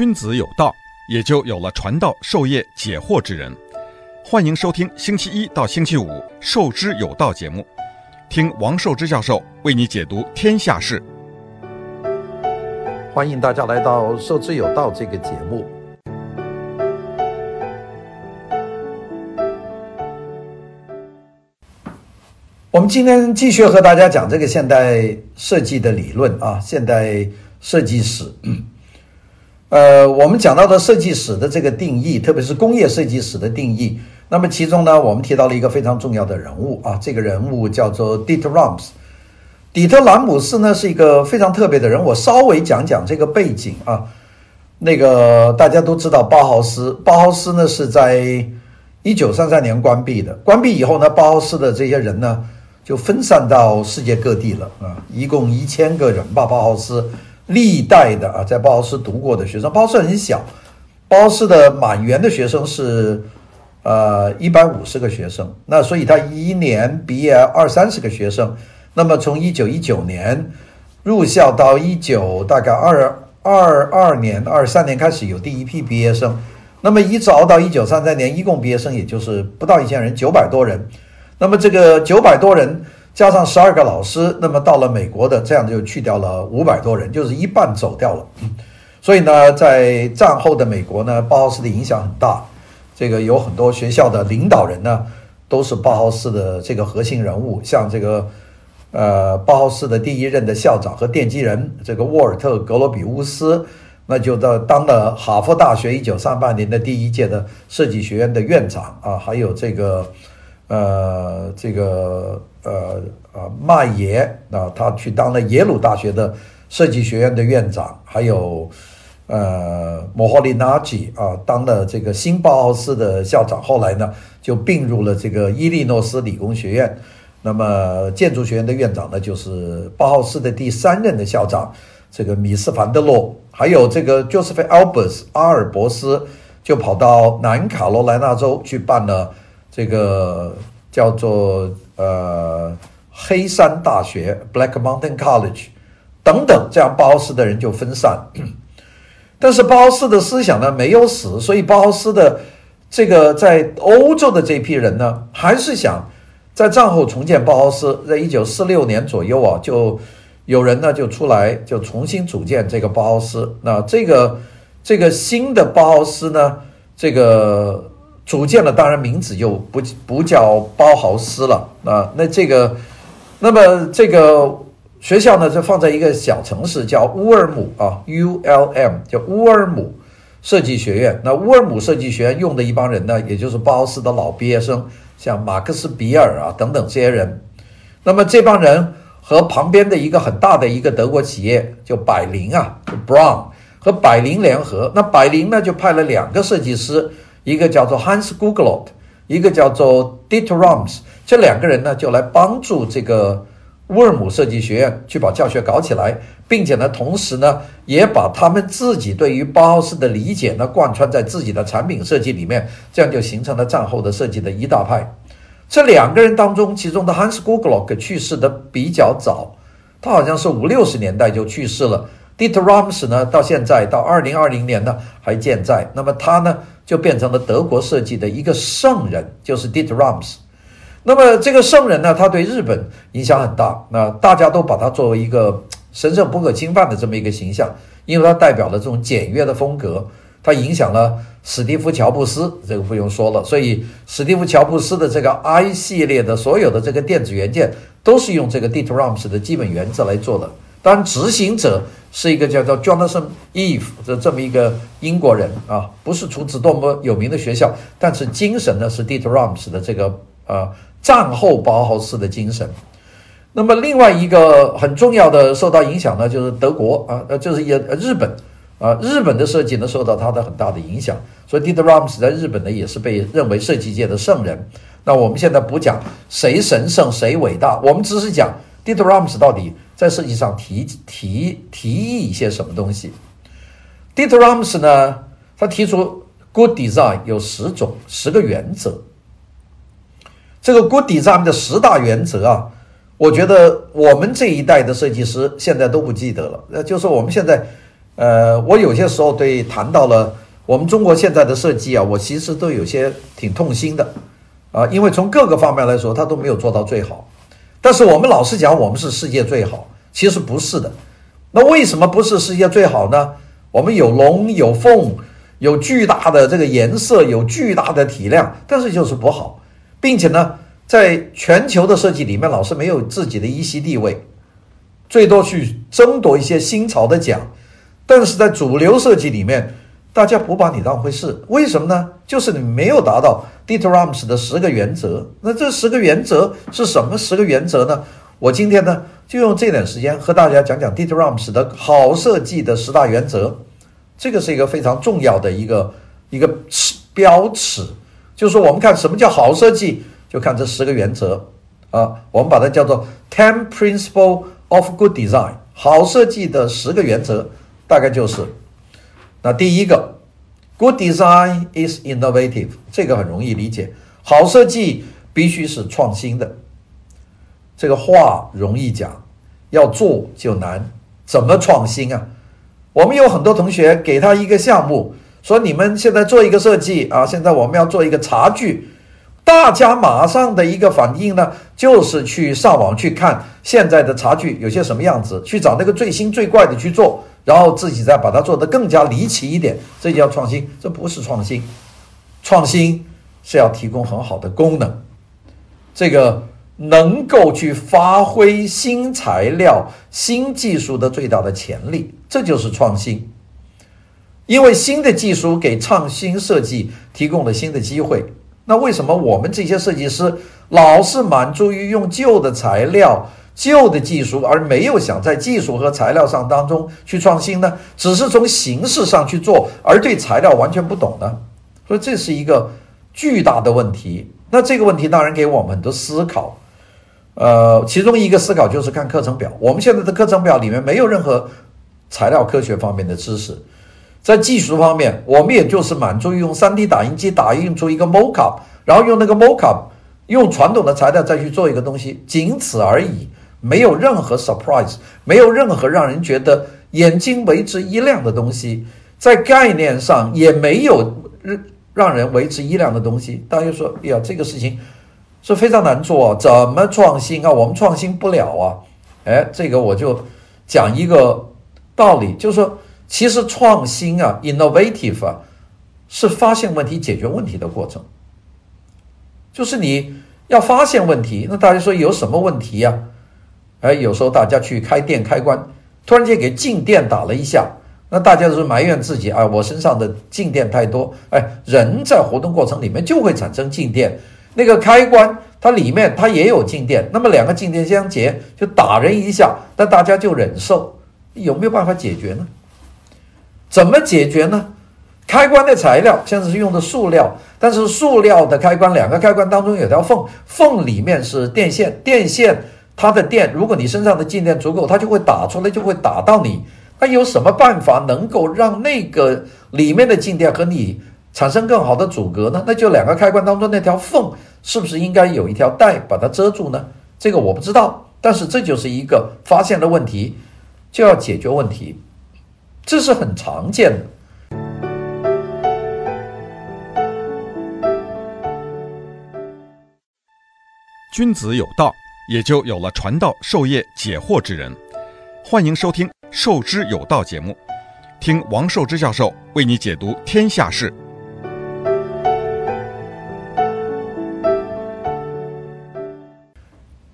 君子有道，也就有了传道授业解惑之人。欢迎收听星期一到星期五《授之有道》节目，听王寿之教授为你解读天下事。欢迎大家来到《授之有道》这个节目。我们今天继续和大家讲这个现代设计的理论啊，现代设计史。我们讲到的设计史的这个定义，特别是工业设计史的定义，那么其中呢，我们提到了一个非常重要的人物啊，这个人物叫做 Dieter Rams。 底特兰姆斯呢是一个非常特别的人，我稍微讲讲这个背景啊。那个大家都知道包豪斯呢是在1933年关闭以后呢，包豪斯的这些人呢就分散到世界各地了啊，一共1000个人吧，包豪斯历代的啊，在包豪斯读过的学生，包豪斯很小，包豪斯的满员的学生是150个学生，那所以他一年毕业20-30个学生，那么从1919年入校到22年、23年开始有第一批毕业生，那么一直熬到1933年，一共毕业生也就是不到1000人，900多人，那么这个900多人加上12个老师，那么到了美国的这样就去掉了500多人，就是一半走掉了。所以呢，在战后的美国呢，包豪斯的影响很大，这个有很多学校的领导人呢都是包豪斯的这个核心人物，像这个包豪斯的第一任的校长和奠基人这个沃尔特·格罗比乌斯，那就当了哈佛大学1938年的第一届的设计学院的院长啊，还有这个麦耶啊，他去当了耶鲁大学的设计学院的院长，还有莫霍利纳吉啊，当了这个新包豪斯的校长，后来呢就并入了这个伊利诺斯理工学院，那么建筑学院的院长呢就是包豪斯的第3任的校长这个米斯凡德洛，还有这个 Joseph Albers 阿尔伯斯就跑到南卡罗来纳州去办了这个叫做黑山大学 Black Mountain College 等等，这样包豪斯的人就分散。但是包豪斯的思想呢没有死，所以包豪斯的这个在欧洲的这批人呢还是想在战后重建包豪斯，在1946年左右啊，就有人呢就出来就重新组建这个包豪斯。那这个新的包豪斯呢，这个组建了，当然名字就不叫包豪斯了啊。那么这个学校呢，就放在一个小城市叫乌尔姆啊 ，ULM 叫乌尔姆设计学院。那乌尔姆设计学院用的一帮人呢，也就是包豪斯的老毕业生，像马克思比尔啊等等这些人。那么这帮人和旁边的一个很大的一个德国企业就百灵啊 ，Braun 和百灵联合。那百灵呢就派了2个设计师，一个叫做 Hans Gugelot， 一个叫做 Dieter Rams， 这2个人呢就来帮助这个乌尔姆设计学院去把教学搞起来，并且呢同时呢也把他们自己对于包豪斯的理解呢贯穿在自己的产品设计里面，这样就形成了战后的设计的一大派。这2个人当中，其中的 Hans Gugelot 去世的比较早，他好像是50-60年代就去世了， Dieter Rams 呢到现在到2020年呢还健在，那么他呢就变成了德国设计的一个圣人，就是 Dieter Rams。 那么这个圣人呢，他对日本影响很大，那大家都把他作为一个神圣不可侵犯的这么一个形象，因为他代表了这种简约的风格，他影响了史蒂夫·乔布斯，这个不用说了，所以史蒂夫·乔布斯的这个 I 系列的所有的这个电子元件都是用这个 Dieter Rams 的基本原则来做的。当然执行者是一个叫做 Jonathan Ive 的这么一个英国人啊，不是出自多么有名的学校，但是精神呢是 Dieter Rams 的这个战后包豪斯的精神。那么另外一个很重要的受到影响呢就是德国啊，就是日本啊，日本的设计呢受到它的很大的影响，所以 Dieter Rams 在日本呢也是被认为设计界的圣人。那我们现在不讲谁神圣谁伟大，我们只是讲 Dieter Rams 到底在设计上提议一些什么东西。 Dieter Rams 呢他提出 good design 有10个原则，这个 good design 的10大原则啊，我觉得我们这一代的设计师现在都不记得了，就是我们现在我有些时候对谈到了我们中国现在的设计啊，我其实都有些挺痛心的啊，因为从各个方面来说，它都没有做到最好。但是我们老实讲，我们是世界最好，其实不是的。那为什么不是世界最好呢？我们有龙有凤，有巨大的这个颜色，有巨大的体量，但是就是不好，并且呢，在全球的设计里面，老是没有自己的一席地位，最多去争夺一些新潮的奖。但是在主流设计里面，大家不把你当回事，为什么呢？就是你没有达到 Dieter Rams 的10个原则。那这10个原则是什么10个原则呢？我今天呢就用这点时间和大家讲讲 Dieter Rams 的好设计的10大原则。这个是一个非常重要的一个标尺，就是我们看什么叫好设计，就看这10个原则啊，我们把它叫做 10 Principle of Good Design， 好设计的10个原则大概就是。那第一个 ，Good design is innovative， 这个很容易理解。好设计必须是创新的。这个话容易讲，要做就难。怎么创新啊？我们有很多同学给他一个项目，说你们现在做一个设计啊，现在我们要做一个茶具，大家马上的一个反应呢，就是去上网去看现在的茶具有些什么样子，去找那个最新最怪的去做。然后自己再把它做得更加离奇一点，这叫创新。这不是创新，创新是要提供很好的功能，这个能够去发挥新材料、新技术的最大的潜力，这就是创新。因为新的技术给创新设计提供了新的机会。那为什么我们这些设计师老是满足于用旧的材料？旧的技术，而没有想在技术和材料上当中去创新呢，只是从形式上去做，而对材料完全不懂呢，所以这是一个巨大的问题。那这个问题当然给我们很多思考，其中一个思考就是看课程表。我们现在的课程表里面没有任何材料科学方面的知识，在技术方面，我们也就是满足于用 3D 打印机打印出一个 mockup， 然后用那个 mockup 用传统的材料再去做一个东西，仅此而已。没有任何 surprise， 没有任何让人觉得眼睛为之一亮的东西，在概念上也没有让人为之一亮的东西。大家说，哎呀，这个事情是非常难做啊，怎么创新啊？我们创新不了啊。哎，这个我就讲一个道理，就是说，其实创新啊 ，innovative 啊，是发现问题、解决问题的过程。就是你要发现问题，那大家说有什么问题呀？哎，有时候大家去开店开关，突然间给静电打了一下，那大家就是埋怨自己啊，我身上的静电太多。哎，人在活动过程里面就会产生静电，那个开关它里面它也有静电，那么两个静电相结就打人一下，但大家就忍受，有没有办法解决呢？怎么解决呢？开关的材料现在是用的塑料，但是塑料的开关，两个开关当中有条缝，缝里面是电线，电线它的电，如果你身上的静电足够，它就会打出来，就会打到你。那有什么办法能够让那个里面的静电和你产生更好的阻隔呢？那就两个开关当中那条缝，是不是应该有一条带把它遮住呢？这个我不知道，但是这就是一个发现的问题，就要解决问题，这是很常见的。君子有道，也就有了传道授业解惑之人。欢迎收听《授之有道》节目，听王寿之教授为你解读天下事。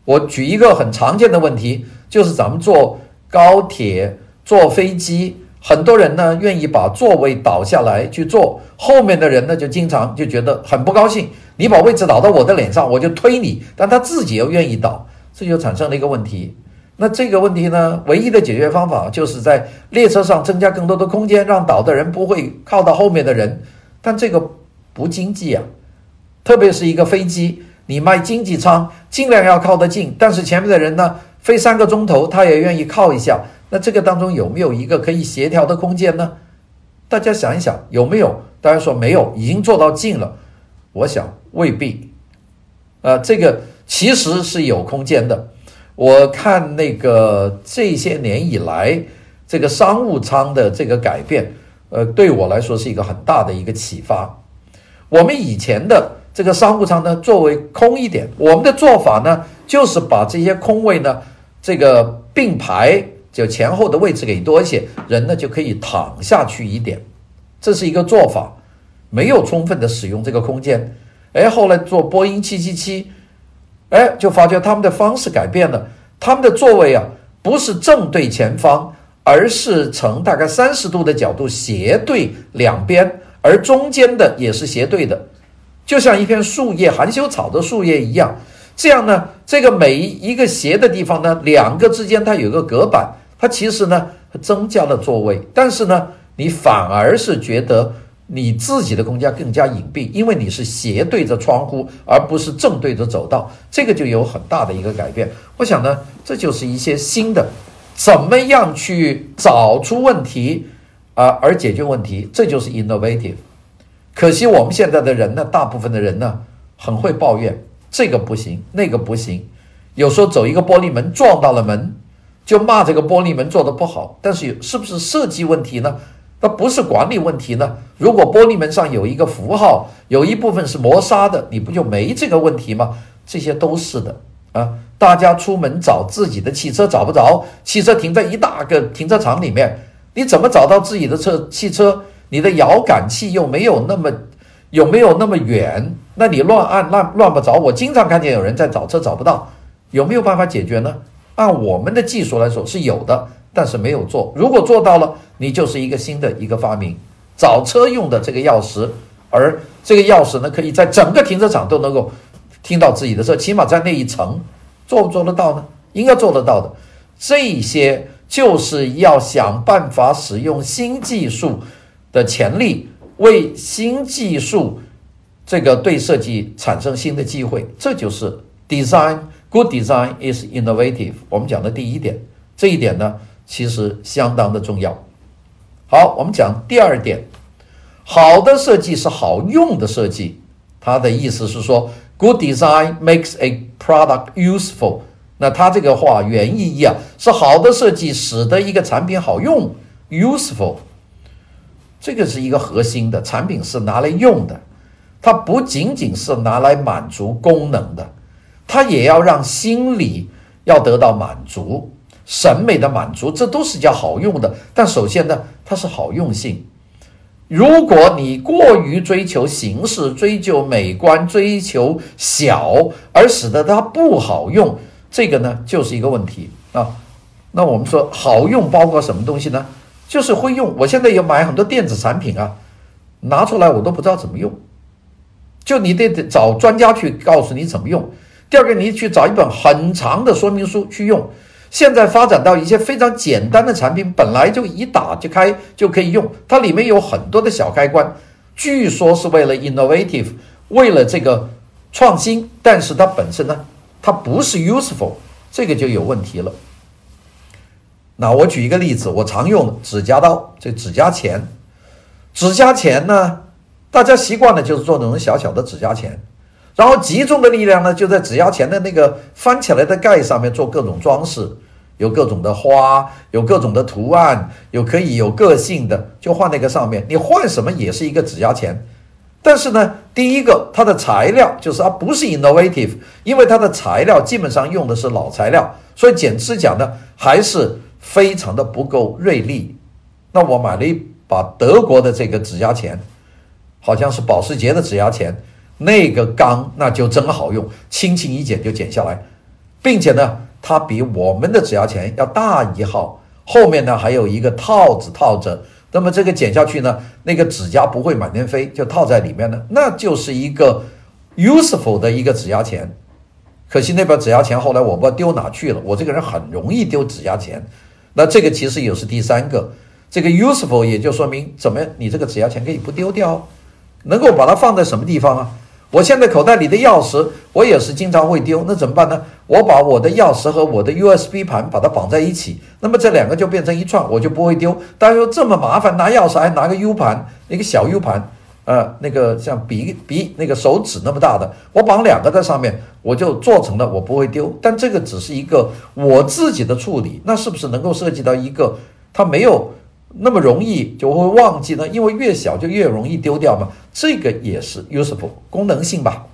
我举一个很常见的问题，就是咱们坐高铁、坐飞机，很多人呢愿意把座位倒下来去坐，后面的人呢就经常就觉得很不高兴。你把位置倒到我的脸上，我就推你，但他自己又愿意倒，这就产生了一个问题。那这个问题呢，唯一的解决方法就是在列车上增加更多的空间，让倒的人不会靠到后面的人，但这个不经济啊。特别是一个飞机，你卖经济舱，尽量要靠得近，但是前面的人呢，飞3个钟头，他也愿意靠一下。那这个当中有没有一个可以协调的空间呢？大家想一想，有没有？大家说没有，已经做到近了。我想未必，这个其实是有空间的。我看那个这些年以来，这个商务舱的这个改变，对我来说是一个很大的一个启发。我们以前的这个商务舱呢，作为空一点，我们的做法呢，就是把这些空位呢，这个并排，就前后的位置给多一些，人呢就可以躺下去一点，这是一个做法，没有充分的使用这个空间。后来做波音777，就发觉他们的方式改变了，他们的座位啊，不是正对前方，而是呈大概30度的角度斜对两边，而中间的也是斜对的，就像一片树叶，含羞草的树叶一样。这样呢，这个每一个斜的地方呢，两个之间它有一个隔板，它其实呢增加了座位，但是呢你反而是觉得你自己的空间更加隐蔽，因为你是斜对着窗户，而不是正对着走道，这个就有很大的一个改变。我想呢，这就是一些新的怎么样去找出问题而解决问题，这就是 innovative。可惜我们现在的人呢，大部分的人呢，很会抱怨，这个不行，那个不行，有时候走一个玻璃门撞到了门，就骂这个玻璃门做得不好。但是是不是设计问题呢？那不是管理问题呢？如果玻璃门上有一个符号，有一部分是磨砂的，你不就没这个问题吗？这些都是的啊。大家出门找自己的汽车找不着，汽车停在一大个停车场里面，你怎么找到自己的汽车？你的遥感器又没有那么远，那你乱按乱不着。我经常看见有人在找车找不到，有没有办法解决呢？按我们的技术来说是有的，但是没有做。如果做到了，你就是一个新的一个发明，找车用的这个钥匙，而这个钥匙呢，可以在整个停车场都能够听到自己的车，起码在那一层，做不做得到呢？应该做得到的。这些就是要想办法使用新技术的潜力，为新技术这个对设计产生新的机会，这就是 design。 Good design is innovative， 我们讲的第一点，这一点呢其实相当的重要。好，我们讲第二点，好的设计是好用的设计。它的意思是说 good design makes a product useful， 那它这个话原意义啊，是好的设计使得一个产品好用， useful，这个是一个核心的，产品是拿来用的，它不仅仅是拿来满足功能的，它也要让心理要得到满足，审美的满足，这都是叫好用的。但首先呢，它是好用性。如果你过于追求形式，追求美观，追求小，而使得它不好用，这个呢就是一个问题啊。那我们说好用包括什么东西呢？就是会用。我现在也买很多电子产品啊，拿出来我都不知道怎么用，就你得找专家去告诉你怎么用。第二个，你去找一本很长的说明书去用。现在发展到一些非常简单的产品，本来就一打就开就可以用，它里面有很多的小开关，据说是为了 innovative， 为了这个创新，但是它本身呢，它不是 useful， 这个就有问题了。那我举一个例子，我常用的指甲刀，这指甲钳。指甲钳呢，大家习惯了就是做那种小小的指甲钳，然后集中的力量呢，就在指甲钳的那个翻起来的盖上面做各种装饰，有各种的花，有各种的图案，有可以有个性的，就换那个上面。你换什么也是一个指甲钳，但是呢，第一个它的材料就是它不是 innovative， 因为它的材料基本上用的是老材料，所以剪指甲呢还是非常的不够锐利。那我买了一把德国的这个指甲钳，好像是保时捷的指甲钳，那个钢那就真好用，轻轻一剪就剪下来，并且呢它比我们的指甲钳要大1号，后面呢还有一个套子套着，那么这个剪下去呢，那个指甲不会满天飞，就套在里面呢，那就是一个 useful 的一个指甲钳。可惜那把指甲钳后来我不知道丢哪去了，我这个人很容易丢指甲钳。那这个其实也是第三个，这个 useful 也就说明怎么你这个指甲钳可以不丢掉，能够把它放在什么地方啊？我现在口袋里的钥匙我也是经常会丢，那怎么办呢？我把我的钥匙和我的 USB 盘把它绑在一起，那么这两个就变成一串，我就不会丢。大家说这么麻烦，拿钥匙还拿个 U 盘，那个小 U 盘那个像比那个手指那么大的，我绑两个在上面，我就做成了，我不会丢。但这个只是一个我自己的处理，那是不是能够涉及到一个他没有那么容易就会忘记呢，因为越小就越容易丢掉嘛，这个也是 useful 功能性吧。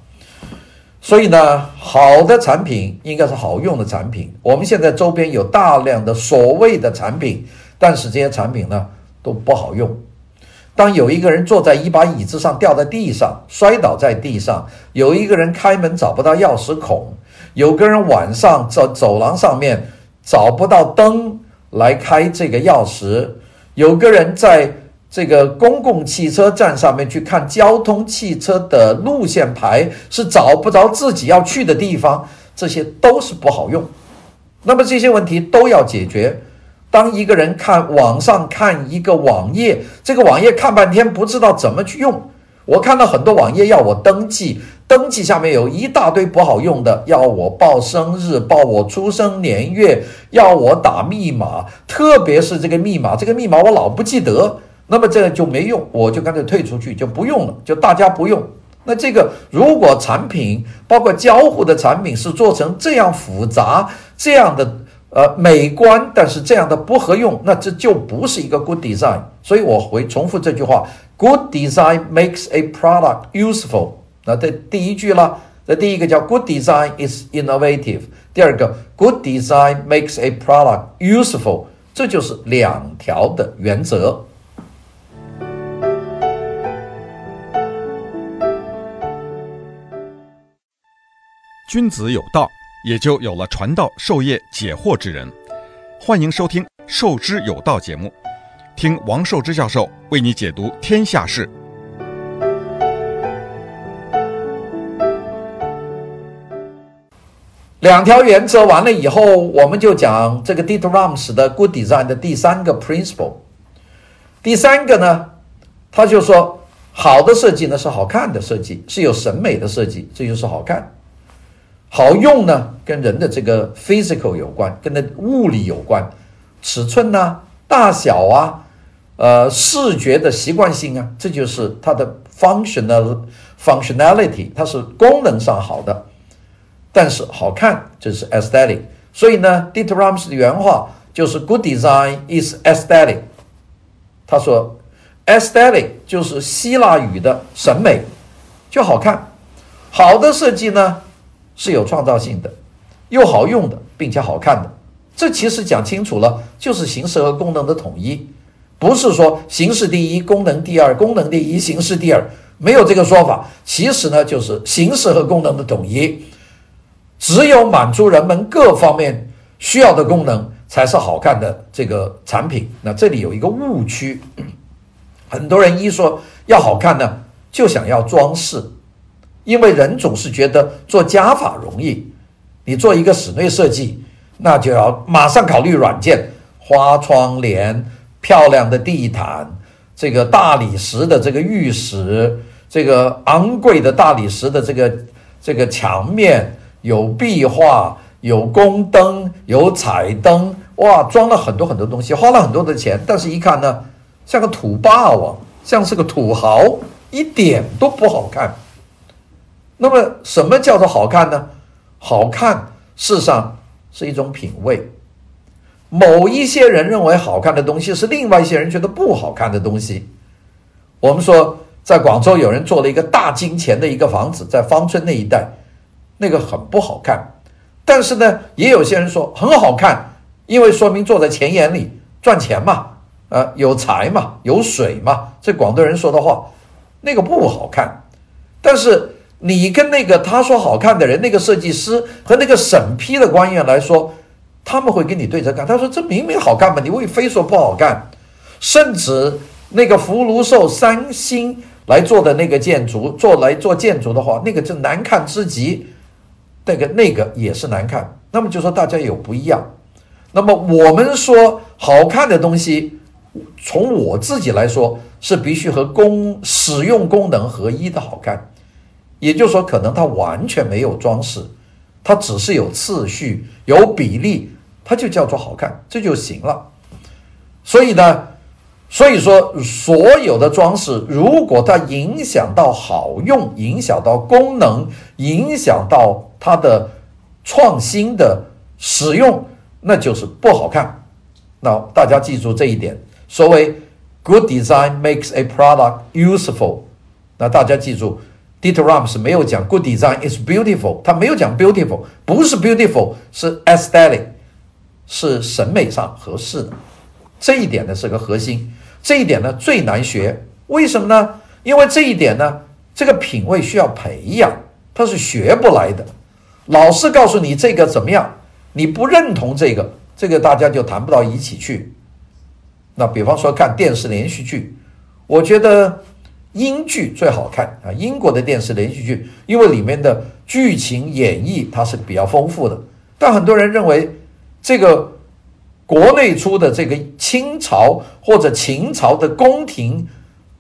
所以呢，好的产品应该是好用的产品。我们现在周边有大量的所谓的产品，但是这些产品呢都不好用。当有一个人坐在一把椅子上掉在地上，摔倒在地上，有一个人开门找不到钥匙孔，有个人晚上在走廊上面找不到灯来开这个钥匙，有个人在这个公共汽车站上面去看交通汽车的路线牌，是找不着自己要去的地方，这些都是不好用。那么这些问题都要解决。当一个人看网上看一个网页，这个网页看半天不知道怎么去用，我看到很多网页要我登记，登记下面有一大堆不好用的，要我报生日，报我出生年月，要我打密码，特别是这个密码我老不记得，那么这个就没用，我就干脆退出去，就不用了，就大家不用。那这个如果产品包括交互的产品是做成这样复杂，这样的美观，但是这样的不合用，那这就不是一个 good design。 所以我会重复这句话， good design makes a product useful。 那这第一句了，那第一个叫 good design is innovative， 第二个 good design makes a product useful， 这就是两条的原则。君子有道，也就有了传道授业解惑之人。欢迎收听《授之有道》节目，听王寿之教授为你解读天下事。两条原则完了以后，我们就讲这个 Dieter Rams 的 Good Design 的第三个 principle。 第三个呢，他就说好的设计呢是好看的设计，是有审美的设计，这就是好看。好用呢跟人的这个 physical 有关，跟那物理有关，尺寸啊，大小啊，视觉的习惯性啊，这就是它的 functionality， 它是功能上好的。但是好看就是 aesthetic， 所以呢 Dieter Rams 的原话就是 good design is aesthetic。 他说 aesthetic 就是希腊语的审美，就好看。好的设计呢是有创造性的，又好用的，并且好看的。这其实讲清楚了，就是形式和功能的统一，不是说形式第一，功能第二，功能第一，形式第二，没有这个说法。其实呢，就是形式和功能的统一，只有满足人们各方面需要的功能，才是好看的这个产品。那这里有一个误区，很多人一说要好看呢，就想要装饰。因为人总是觉得做加法容易，你做一个室内设计，那就要马上考虑软件，花窗帘、漂亮的地毯，这个大理石的这个浴室，这个昂贵的大理石的这个墙面，有壁画，有宫灯，有彩灯，哇，装了很多很多东西，花了很多的钱，但是一看呢，像个土霸王，像是个土豪，一点都不好看。那么什么叫做好看呢？好看事实上是一种品味，某一些人认为好看的东西是另外一些人觉得不好看的东西。我们说在广州有人做了一个大金钱的一个房子，在芳村那一带，那个很不好看，但是呢也有些人说很好看，因为说明坐在钱眼里，赚钱嘛，有财嘛，有水嘛，这广东人说的话。那个不好看，但是你跟那个他说好看的人，那个设计师和那个审批的官员来说，他们会跟你对着干。他说这明明好看嘛，你为非说不好看。甚至那个福禄寿三星来做的那个建筑，做建筑的话，那个就难看之极，那个也是难看。那么就说大家有不一样。那么我们说好看的东西，从我自己来说是必须和使用功能合一的好看。也就是说，可能它完全没有装饰，它只是有次序、有比例，它就叫做好看，这就行了。所以说，所有的装饰，如果它影响到好用、影响到功能、影响到它的创新的使用，那就是不好看。那大家记住这一点，所谓 good design makes a product useful。 那大家记住 Dieter Rams 没有讲 good design is beautiful， 他没有讲 beautiful， 不是 beautiful， 是 aesthetic， 是审美上合适的，这一点呢是个核心，这一点呢最难学。为什么呢？因为这一点呢，这个品味需要培养，它是学不来的。老师告诉你这个怎么样，你不认同这个大家就谈不到一起去。那比方说看电视连续剧，我觉得英剧最好看啊，英国的电视连续剧，因为里面的剧情演绎它是比较丰富的。但很多人认为这个国内出的这个清朝或者秦朝的宫廷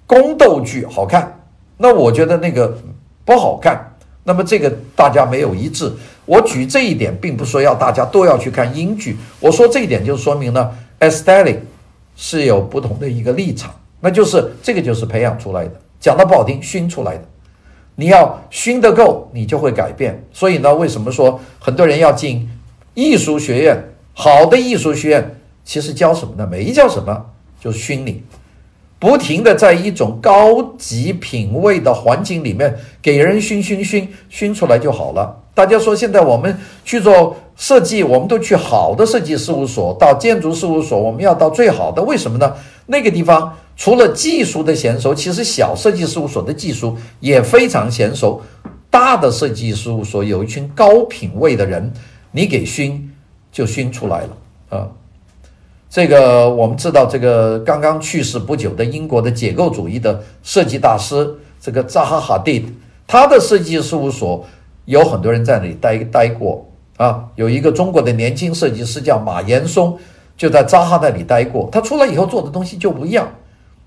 宫斗剧好看，那我觉得那个不好看。那么这个大家没有一致。我举这一点并不说要大家都要去看英剧，我说这一点就说明了 aesthetic 是有不同的一个立场，那就是这个就是培养出来的，讲得不好听熏出来的，你要熏得够你就会改变。所以呢，为什么说很多人要进艺术学院，好的艺术学院其实教什么呢？没教什么，就是熏你不停的在一种高级品味的环境里面给人熏出来就好了。大家说现在我们去做设计，我们都去好的设计事务所，到建筑事务所，我们要到最好的，为什么呢？那个地方除了技术的娴熟，其实小设计事务所的技术也非常娴熟，大的设计事务所有一群高品位的人，你给熏就熏出来了啊。这个我们知道，这个刚刚去世不久的英国的解构主义的设计大师，这个扎哈·哈迪德，他的设计事务所有很多人在那里待过啊。有一个中国的年轻设计师叫马岩松，就在扎哈那里待过。他出来以后做的东西就不一样。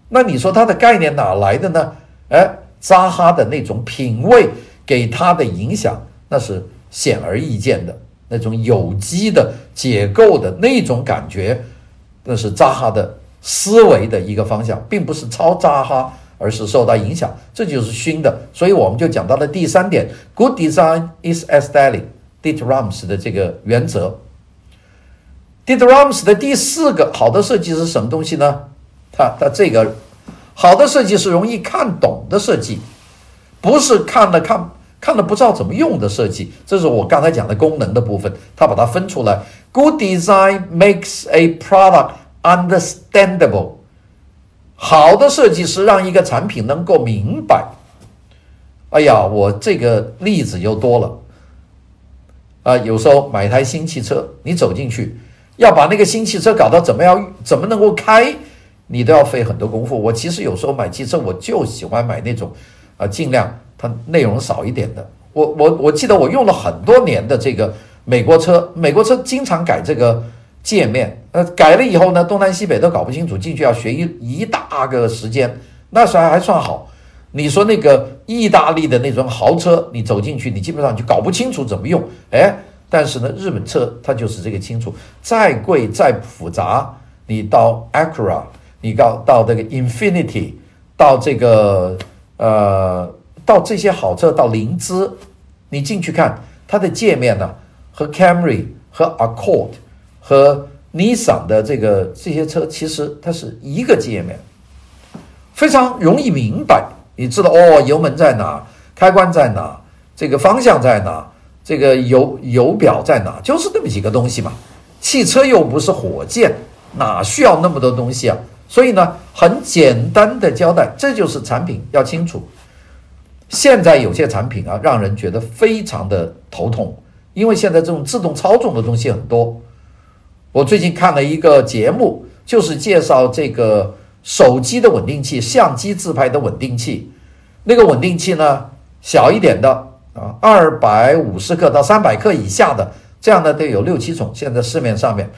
那你说他的概念哪来的呢？哎，扎哈的那种品味给他的影响，那是显而易见的。那种有机的解构的那种感觉，那是扎哈的思维的一个方向，并不是抄扎哈，而是受到影响，这就是熏的。所以我们就讲到了第三点 ，Good design is aesthetic， Dieter Rams 的这个原则。Dieter Rams 的第四个好的设计是什么东西呢？他这个好的设计是容易看懂的设计，不是看了不知道怎么用的设计，这是我刚才讲的功能的部分，它把它分出来。Good design makes a product understandable。好的设计是让一个产品能够明白。哎呀，我这个例子又多了。啊，有时候买一台新汽车，你走进去，要把那个新汽车搞到怎么能够开，你都要费很多功夫。我其实有时候买汽车，我就喜欢买那种啊，尽量它内容少一点的。我记得我用了很多年的这个美国车经常改这个界面，改了以后呢，东南西北都搞不清楚，进去要学一大个时间。那时候还算好，你说那个意大利的那种豪车，你走进去你基本上就搞不清楚怎么用。哎，但是呢，日本车它就是这个清楚，再贵再复杂，你到 Acura， 你到这个 Infinity， 到这个到这些好车，到林兹，你进去看它的界面呢，和 Camry 和 Accord 和 Nissan 的这些车，其实它是一个界面，非常容易明白。你知道哦，油门在哪，开关在哪，这个方向在哪，这个油表在哪，就是那么几个东西嘛。汽车又不是火箭，哪需要那么多东西啊？所以呢，很简单的交代，这就是产品要清楚。现在有些产品啊，让人觉得非常的头痛，因为现在这种自动操纵的东西很多。我最近看了一个节目，就是介绍这个手机的稳定器，相机自拍的稳定器。那个稳定器呢，小一点的啊，250克到300克以下的，这样的都有6、7种。现在市面上面，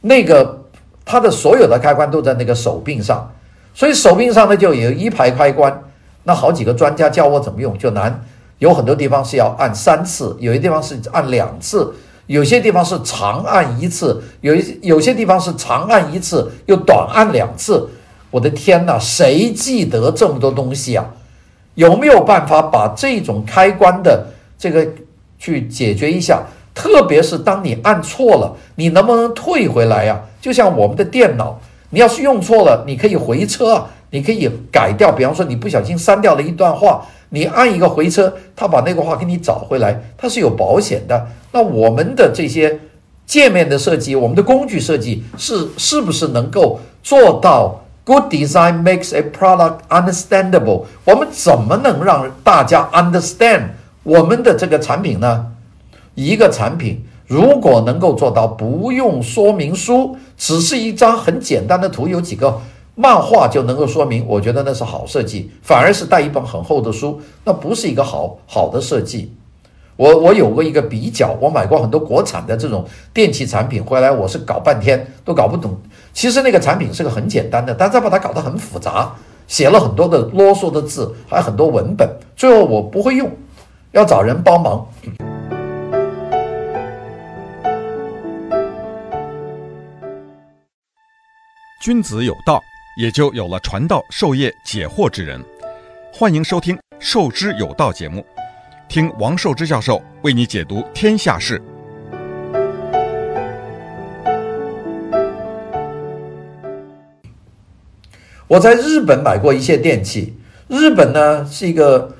那个它的所有的开关都在那个手柄上，所以手柄上呢就有一排开关。那好几个专家教我怎么用就难，有很多地方是要按3次，有些地方是按2次，有些地方是长按1次，有些地方是长按1次又短按2次。我的天哪，谁记得这么多东西啊？有没有办法把这种开关的这个去解决一下？特别是当你按错了，你能不能退回来呀？就像我们的电脑，你要是用错了，你可以回车啊，你可以改掉。比方说你不小心删掉了一段话，你按一个回车，他把那个话给你找回来，它是有保险的。那我们的这些界面的设计，我们的工具设计是不是能够做到 good design makes a product understandable？ 我们怎么能让大家 understand 我们的这个产品呢？一个产品如果能够做到不用说明书，只是一张很简单的图，有几个漫画就能够说明，我觉得那是好设计。反而是带一本很厚的书，那不是一个好的设计。我有过一个比较，我买过很多国产的这种电器产品回来，我是搞半天都搞不懂。其实那个产品是个很简单的，但是把它搞得很复杂，写了很多的啰嗦的字，还有很多文本，最后我不会用，要找人帮忙。君子有道，也就有了传道授业解惑之人。欢迎收听《授之有道》节目，听王寿之教授为你解读天下事。我在日本买过一些电器，日本呢是一个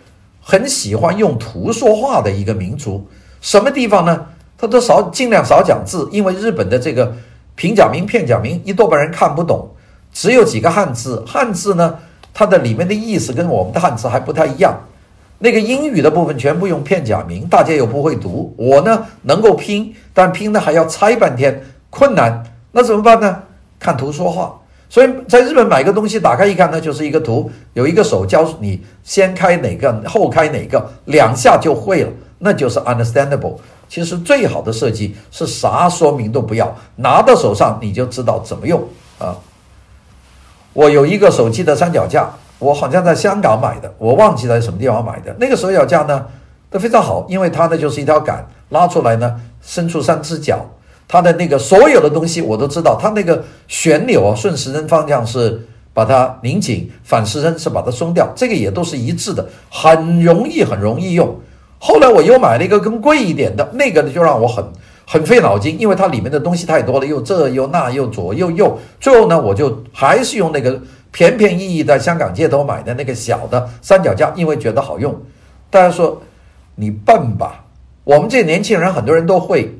很喜欢用图说话的一个民族。什么地方呢？他都尽量少讲字，因为日本的这个平假名、片假名，一多半人看不懂，只有几个汉字。汉字呢，它的里面的意思跟我们的汉字还不太一样。那个英语的部分全部用片假名，大家又不会读。我呢能够拼，但拼的还要猜半天，困难。那怎么办呢？看图说话。所以在日本买个东西，打开一看呢，就是一个图，有一个手教你先开哪个，后开哪个，两下就会了，那就是 understandable。其实最好的设计是啥说明都不要，拿到手上你就知道怎么用啊。我有一个手机的三脚架。我好像在香港买的，我忘记在什么地方买的。那个手脚架呢都非常好，因为它呢就是一条杆拉出来呢，伸出三只脚，它的那个所有的东西我都知道。它那个旋钮啊，顺时针方向是把它拧紧，反时针是把它松掉，这个也都是一致的，很容易用。后来我又买了一个更贵一点的，那个就让我很费脑筋，因为它里面的东西太多了，又这又那又左又右。最后呢，我就还是用那个便宜在香港街头买的那个小的三脚架，因为觉得好用。大家说你笨吧，我们这年轻人很多人都会。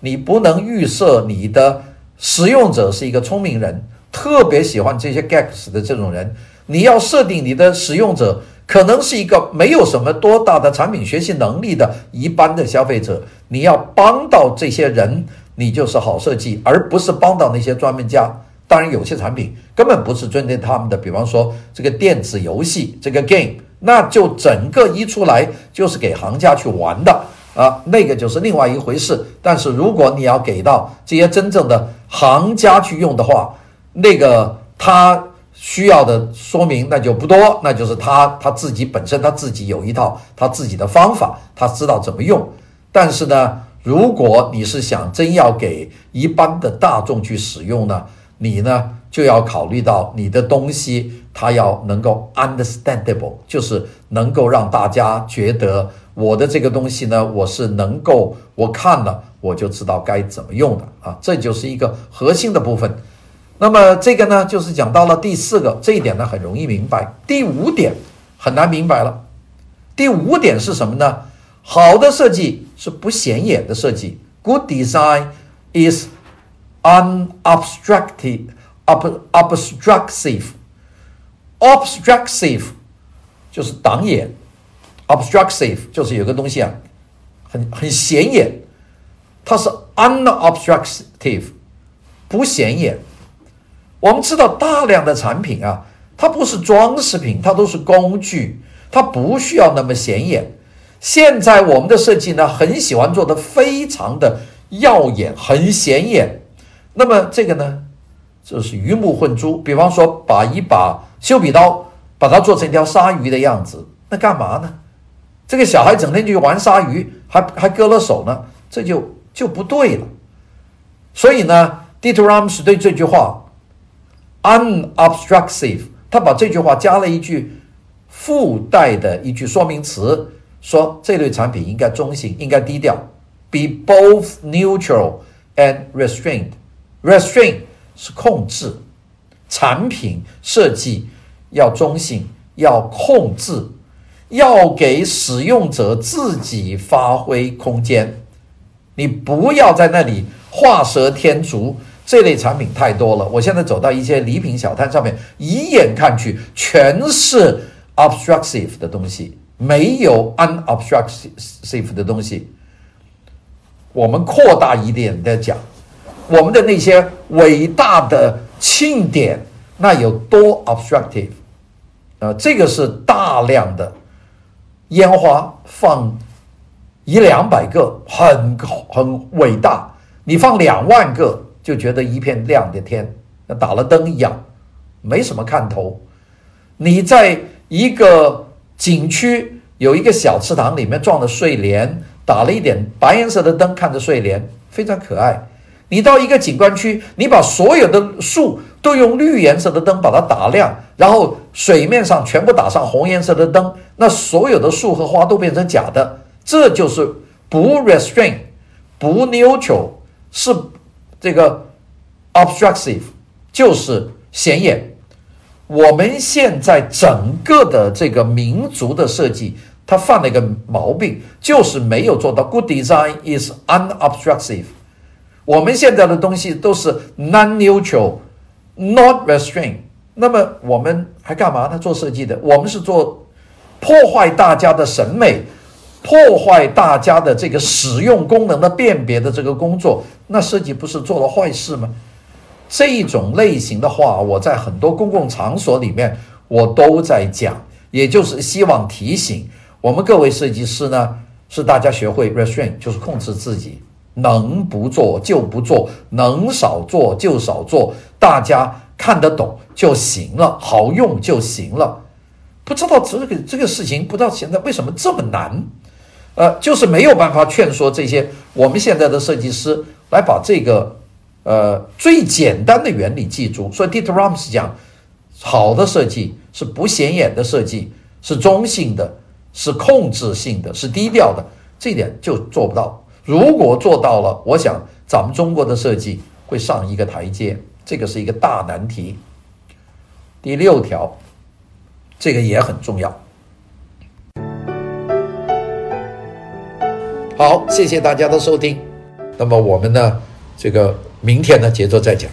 你不能预设你的使用者是一个聪明人，特别喜欢这些 gags 的这种人。你要设定你的使用者可能是一个没有什么多大的产品学习能力的一般的消费者，你要帮到这些人，你就是好设计，而不是帮到那些专门家。当然有些产品根本不是针对他们的，比方说这个电子游戏这个 game， 那就整个一出来就是给行家去玩的啊，那个就是另外一回事。但是如果你要给到这些真正的行家去用的话，那个他需要的说明那就不多，那就是他自己本身，他自己有一套他自己的方法，他知道怎么用。但是呢，如果你是想真要给一般的大众去使用呢，你呢就要考虑到你的东西它要能够 understandable， 就是能够让大家觉得我的这个东西呢，我是能够，我看了我就知道该怎么用的啊，这就是一个核心的部分。那么这个呢就是讲到了第四个，这一点呢很容易明白。第五点很难明白了。第五点是什么呢？好的设计是不显眼的设计。 Good design is unobstructive，obstructive 就是挡眼 ，obstructive 就是有个东西啊，很显眼，它是 unobstructive 不显眼。我们知道大量的产品啊，它不是装饰品，它都是工具，它不需要那么显眼。现在我们的设计呢，很喜欢做的非常的耀眼，很显眼。那么这个呢就是鱼目混珠，比方说把一把修笔刀把它做成一条鲨鱼的样子，那干嘛呢？这个小孩整天去玩鲨鱼，还割了手呢，这就不对了。所以呢 Dieter Rams 对这句话 unobstructive， 他把这句话加了一句附带的一句说明词，说这类产品应该中性，应该低调， be both neutral and restrained， restraint 是控制，产品设计要中性，要控制，要给使用者自己发挥空间。你不要在那里画蛇添足，这类产品太多了。我现在走到一些礼品小摊上面，一眼看去全是 obstructive 的东西，没有 unobstructive 的东西。我们扩大一点的讲，我们的那些伟大的庆典，那有多 obstructive？ 这个是大量的烟花放100-200个，很伟大。你放2万个，就觉得一片亮的天，打了灯一样，没什么看头。你在一个景区有一个小池塘里面撞了睡莲，打了一点白颜色的灯，看着睡莲非常可爱。你到一个景观区，你把所有的树都用绿颜色的灯把它打亮，然后水面上全部打上红颜色的灯，那所有的树和花都变成假的。这就是不 restraint， 不 neutral， 是这个 obstructive， 就是显眼。我们现在整个的这个民族的设计，它犯了一个毛病，就是没有做到 good design is unobstructive。我们现在的东西都是 non-neutral， not restraint。 那么我们还干嘛呢？做设计的，我们是做破坏大家的审美，破坏大家的这个使用功能的辨别的这个工作。那设计不是做了坏事吗？这一种类型的话，我在很多公共场所里面我都在讲，也就是希望提醒我们各位设计师呢，是大家学会 restraint， 就是控制自己，能不做就不做，能少做就少做，大家看得懂就行了，好用就行了。不知道这个事情，不知道现在为什么这么难，就是没有办法劝说这些我们现在的设计师来把这个最简单的原理记住。所以 Dieter Rams 讲，好的设计是不显眼的设计，是中性的，是控制性的，是低调的，这一点就做不到。如果做到了，我想咱们中国的设计会上一个台阶，这个是一个大难题。第6条，这个也很重要。好，谢谢大家的收听。那么我们呢，这个明天呢，接着再讲。